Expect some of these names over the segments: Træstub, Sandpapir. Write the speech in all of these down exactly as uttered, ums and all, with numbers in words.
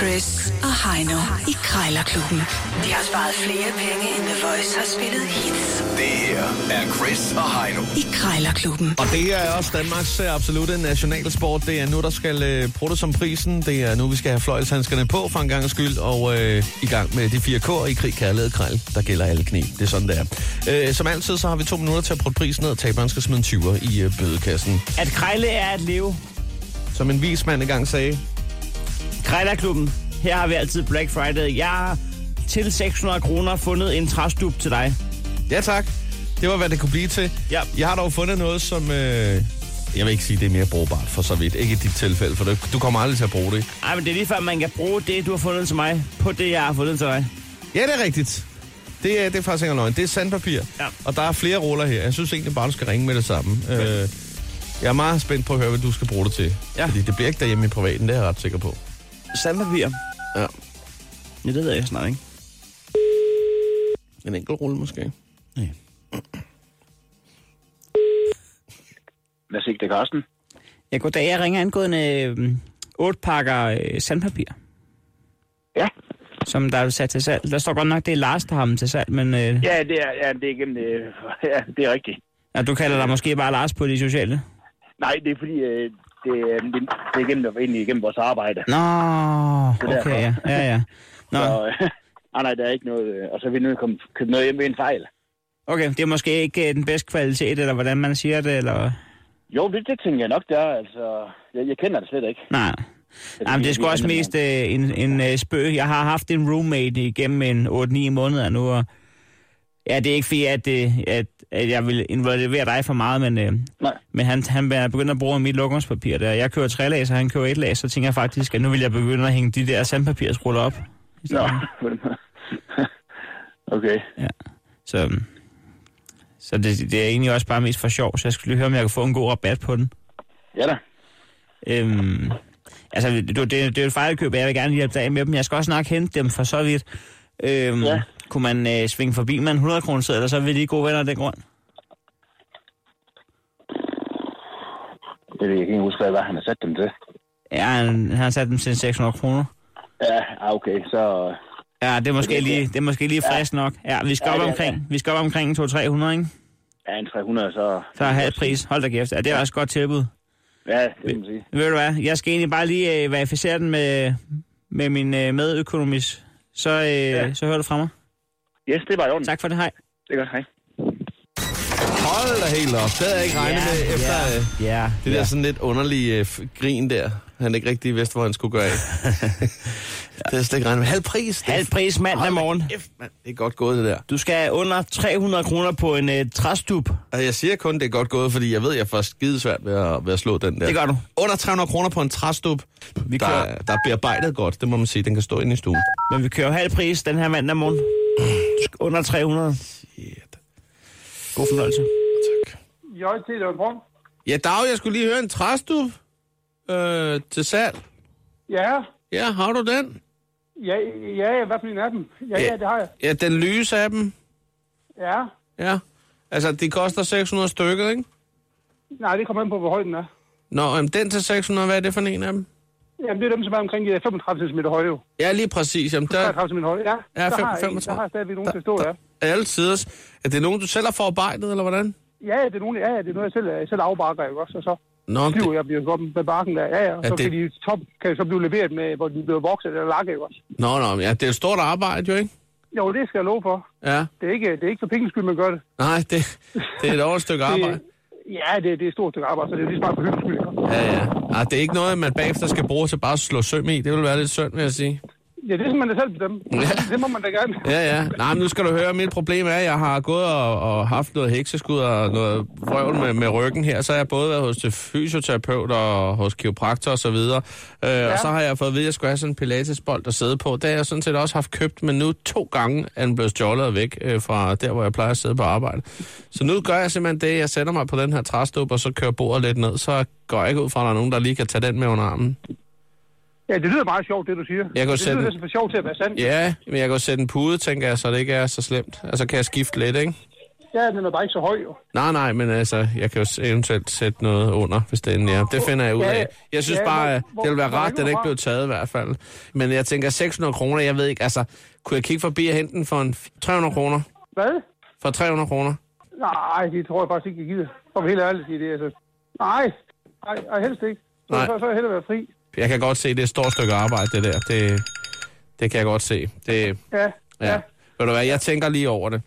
Chris og Heino i Krejlerklubben. De har sparet flere penge, end The Voice har spillet hits. Det her er Chris og Heino i Krejlerklubben. Og det her er også Danmarks absolutte nationalsport. Det er nu, der skal bruges som prisen. Det er nu, vi skal have fløjlshandskerne på for en gangs skyld. Og øh, i gang med de fire K'er i krig, kærlighed, krejl. Der gælder alle knæ. Det er sådan, det er. Øh, som altid, så har vi to minutter til at prøve prisen ned. Taberen skal smide en tyver i øh, bødekassen. At krejle er at leve. Som en vis mand engang sagde. Krejlerklubben. Her har vi altid Black Friday. Jeg har til seks hundrede kroner fundet en træstub til dig. Ja tak. Det var, hvad det kunne blive til. Ja. Jeg har dog fundet noget, som... Øh... Jeg vil ikke sige, det er mere brugbart for så vidt. Ikke i dit tilfælde, for du kommer aldrig til at bruge det. Nej, men det er lige før, man kan bruge det, du har fundet til mig, på det, jeg har fundet til dig. Ja, det er rigtigt. Det er, det er faktisk ikke løgn. Det er sandpapir. Ja. Og der er flere ruller her. Jeg synes egentlig bare, du skal ringe med det samme. Okay. Øh, jeg er meget spændt på at høre, hvad du skal bruge det til. Ja. Fordi det bliver ikke derhjemme i privaten, det er jeg ret sikker på. Sandpapir? Ja. Ja, det ved jeg snart, ikke? En enkelt rulle måske? Nej. Hvad siger det, Karsten? Ja, goddag. Jeg ringer angående øh, otte pakker øh, sandpapir. Ja. Som der er sat til salg. Der står godt nok, det er Lars, der har dem til salg, men... Øh... Ja, det er, ja, det er igennem... Øh, ja, det er rigtigt. Ja, du kalder dig måske bare Lars på de sociale? Nej, det er fordi... Øh... Det, det, det er gennem, egentlig igennem vores arbejde. Nå, okay, ja, ja, ja. Nå. Så, øh, nej, der er ikke noget, og så er vi nødt til at købe noget hjem ved en fejl. Okay, det er måske ikke den bedste kvalitet, eller hvordan man siger det, eller... Jo, det, det tænker jeg nok, det er, altså... Jeg, jeg kender det slet ikke. Nej, det, jamen, det er sgu også mest øh, en, en øh, spøg. Jeg har haft en roommate igennem en otte ni måneder nu, og... Ja, det er ikke fordi, at, at, at jeg vil involvere dig for meget, men, nej. Men han, han er begyndt at bruge mit lokumspapir der. Jeg kører tre laser, han kører et laser, så tænker jeg faktisk, at nu vil jeg begynde at hænge de der sandpapirsruller op. Nå, okay. Ja, så, så det, det er egentlig også bare mest for sjov, så jeg skulle lige høre, om jeg kan få en god rabat på den. Ja da. Øhm, altså, det, det, det er jo et fejlkøb, jeg vil gerne hjælpe dig med dem. Jeg skal også nok hente dem for så vidt. Øhm, ja. Kunne man øh, svinge forbi med en hundrede kroner sædler, så vil de gode venner af den grund? Det ved jeg ikke huske, hvad han har sat dem til. Ja, han, han har sat dem til seks hundrede kroner. Ja, okay, så... Ja, det er måske okay, lige, det er måske lige frisk ja. Nok. Ja, vi skal op ja, omkring, ja. Vi skal op omkring to til tre hundrede, ikke? Ja, en tre hundrede, så... Så er halv pris. Hold da kæft. Ja, det er ja. Også godt tilbud. Ja, det kan man sige. Ved, ved du hvad? Jeg skal egentlig bare lige øh, verificere den med, med min øh, medøkonomist. Så, øh, ja. Så hører du fra mig. Yes, det var i orden. Tak for det, hej. Det er godt, hej. Hold da helt op. Det havde jeg ikke regnet yeah, med efter yeah, øh, yeah, det der yeah. Sådan lidt underlige øh, grin der. Han er ikke rigtig vidste, hvor han skulle gøre af. Det er slet ikke regnet med. Halv pris. Halv pris mandag morgen. F, man. Det er godt gået, det der. Du skal under tre hundrede kroner på en øh, træstub. Og jeg siger kun, det er godt gået, fordi jeg ved, jeg får skidesvært ved at, ved at slå den der. Det gør du. Under tre hundrede kroner på en træstub, vi der, kører... der er bearbejdet godt. Det må man sige, den kan stå inde i stuen. Men vi kører halv pris den her mandag morgen. Under tre hundrede. Shit. God fornøjelse. Tak. Jeg til Lønbrun. Ja, Dag, jeg skulle lige høre en træstub øh, til salg. Ja. Ja, har du den? Ja, ja hvad for en af dem? Ja, ja, det har jeg. Ja, den lyse af dem. Ja. Ja. Altså, det koster seks hundrede stykker, ikke? Nej, det kommer an på, hvor høj den er. Nå, jamen, den til seks hundrede, hvad er det for en af dem? Jamen, det er dem, som er omkring de femogtredive centimeter høje. Ja, lige præcis. Jamen, der... femogtredive centimeter høje, ja. Ja, der, fem, har jeg, der har stadigvæk nogen der, til at stå, ja. Altid. Er det nogen, du selv har forarbejdet, eller hvordan? Ja, det er nogen, ja, det er noget, jeg selv, jeg selv afbakker, ikke også? Og så Nå, flyver det... jeg bliver godt med barken der, ja, ja. Og så det... kan de top, kan så blive leveret med, hvor de bliver vokset eller lakket, ikke også? Nå, nå, ja, det er et stort arbejde, jo, ikke? Jo, det skal jeg love for. Ja. Det er ikke, det er ikke for pengens skyld, man gør det. Nej, det, det er et ordentligt stykke arbejde. Det... Ja, det, det er et stort stykke arbejde, så det er lige bare på hyggeskyld. Ja, ja. Arh, det er ikke noget, man bagefter skal bruge til bare at slå søm i. Det vil være lidt synd, vil jeg sige. Ja, det skal man da selv bestemme. Ja. Det må man da gerne. Ja, ja. Nej, men nu skal du høre, mit problem er, at jeg har gået og, og haft noget hekseskud og noget vrøvl med, med ryggen her. Så har jeg både været hos til fysioterapeut og hos kiropraktor og så videre. Øh, ja. Og så har jeg fået at vide, at jeg skulle have sådan en pilatesbold at sidde på. Det har jeg sådan set også haft købt, men nu to gange er den blevet stjålet væk øh, fra der, hvor jeg plejer at sidde på arbejde. Så nu gør jeg simpelthen det, jeg sætter mig på den her træstub, og så kører bordet lidt ned. Så går jeg ikke ud fra, at der er nogen, der lige kan tage den med under armen. Ja, det lyder meget sjovt, det du siger. Jeg kan det lyder en... for sjovt til at være sandt. Ja, men jeg kan jo sætte en pude, tænker jeg, så det ikke er så slemt. Altså kan jeg skifte lidt, ikke? Ja, den er bare ikke så høj, jo. Nej, nej, men altså, jeg kan jo eventuelt sætte noget under, hvis det endelig er. Det finder jeg ud af. Jeg synes ja, bare, hvor, hvor, det ville være rart, at den ikke blev taget i hvert fald. Men jeg tænker, seks hundrede kroner, jeg ved ikke, altså, kunne jeg kigge forbi og hente den for en tre hundrede kroner? Hvad? For tre hundrede kroner? Nej, det tror jeg faktisk ikke, jeg gider. Om helt ærligt sige det, altså. Nej, nej, nej helst ikke. Så nej. Så, så hellere være fri. Jeg kan godt se, det er et stort stykke arbejde, det der. Det, det kan jeg godt se. Det, ja, ja. ja. Ved du hvad, jeg tænker lige over det.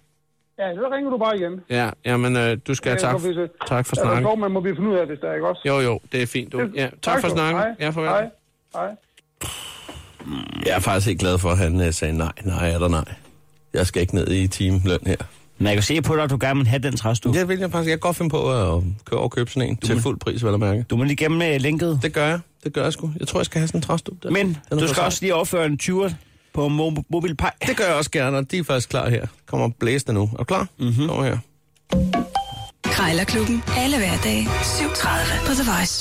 Ja, så ringer du bare igen. Ja, jamen øh, du skal ja, tak, f- tak for snakken. Jeg tror, man må blive fundet ud af det der, ikke også? Jo, jo, det er fint. Du. Ja, tak, tak for snakken. Hej. Ja, farvel. Hej. Hej. Jeg er faktisk ikke glad for, at han øh, sagde nej, nej eller nej. Jeg skal ikke ned i timeløn her. Men jeg kan se på dig, at du gerne vil have den træstub. Det vil jeg faktisk. Jeg kan godt finde på at køre og købe sådan en du til må, fuld pris, vel at mærke. Du må lige gemme linket. Det gør jeg. Det gør jeg sgu. Jeg tror, jeg skal have sådan en træstub. Der. Men den du skal procent. Også lige overføre en tyver på mo- MobilePay. Det gør jeg også gerne, og de er faktisk klar her. Kommer og blæs det nu. Er du klar? Mm-hmm. Kommer her. Krejlerklubben. Alle hverdage. syv tredive på The Voice.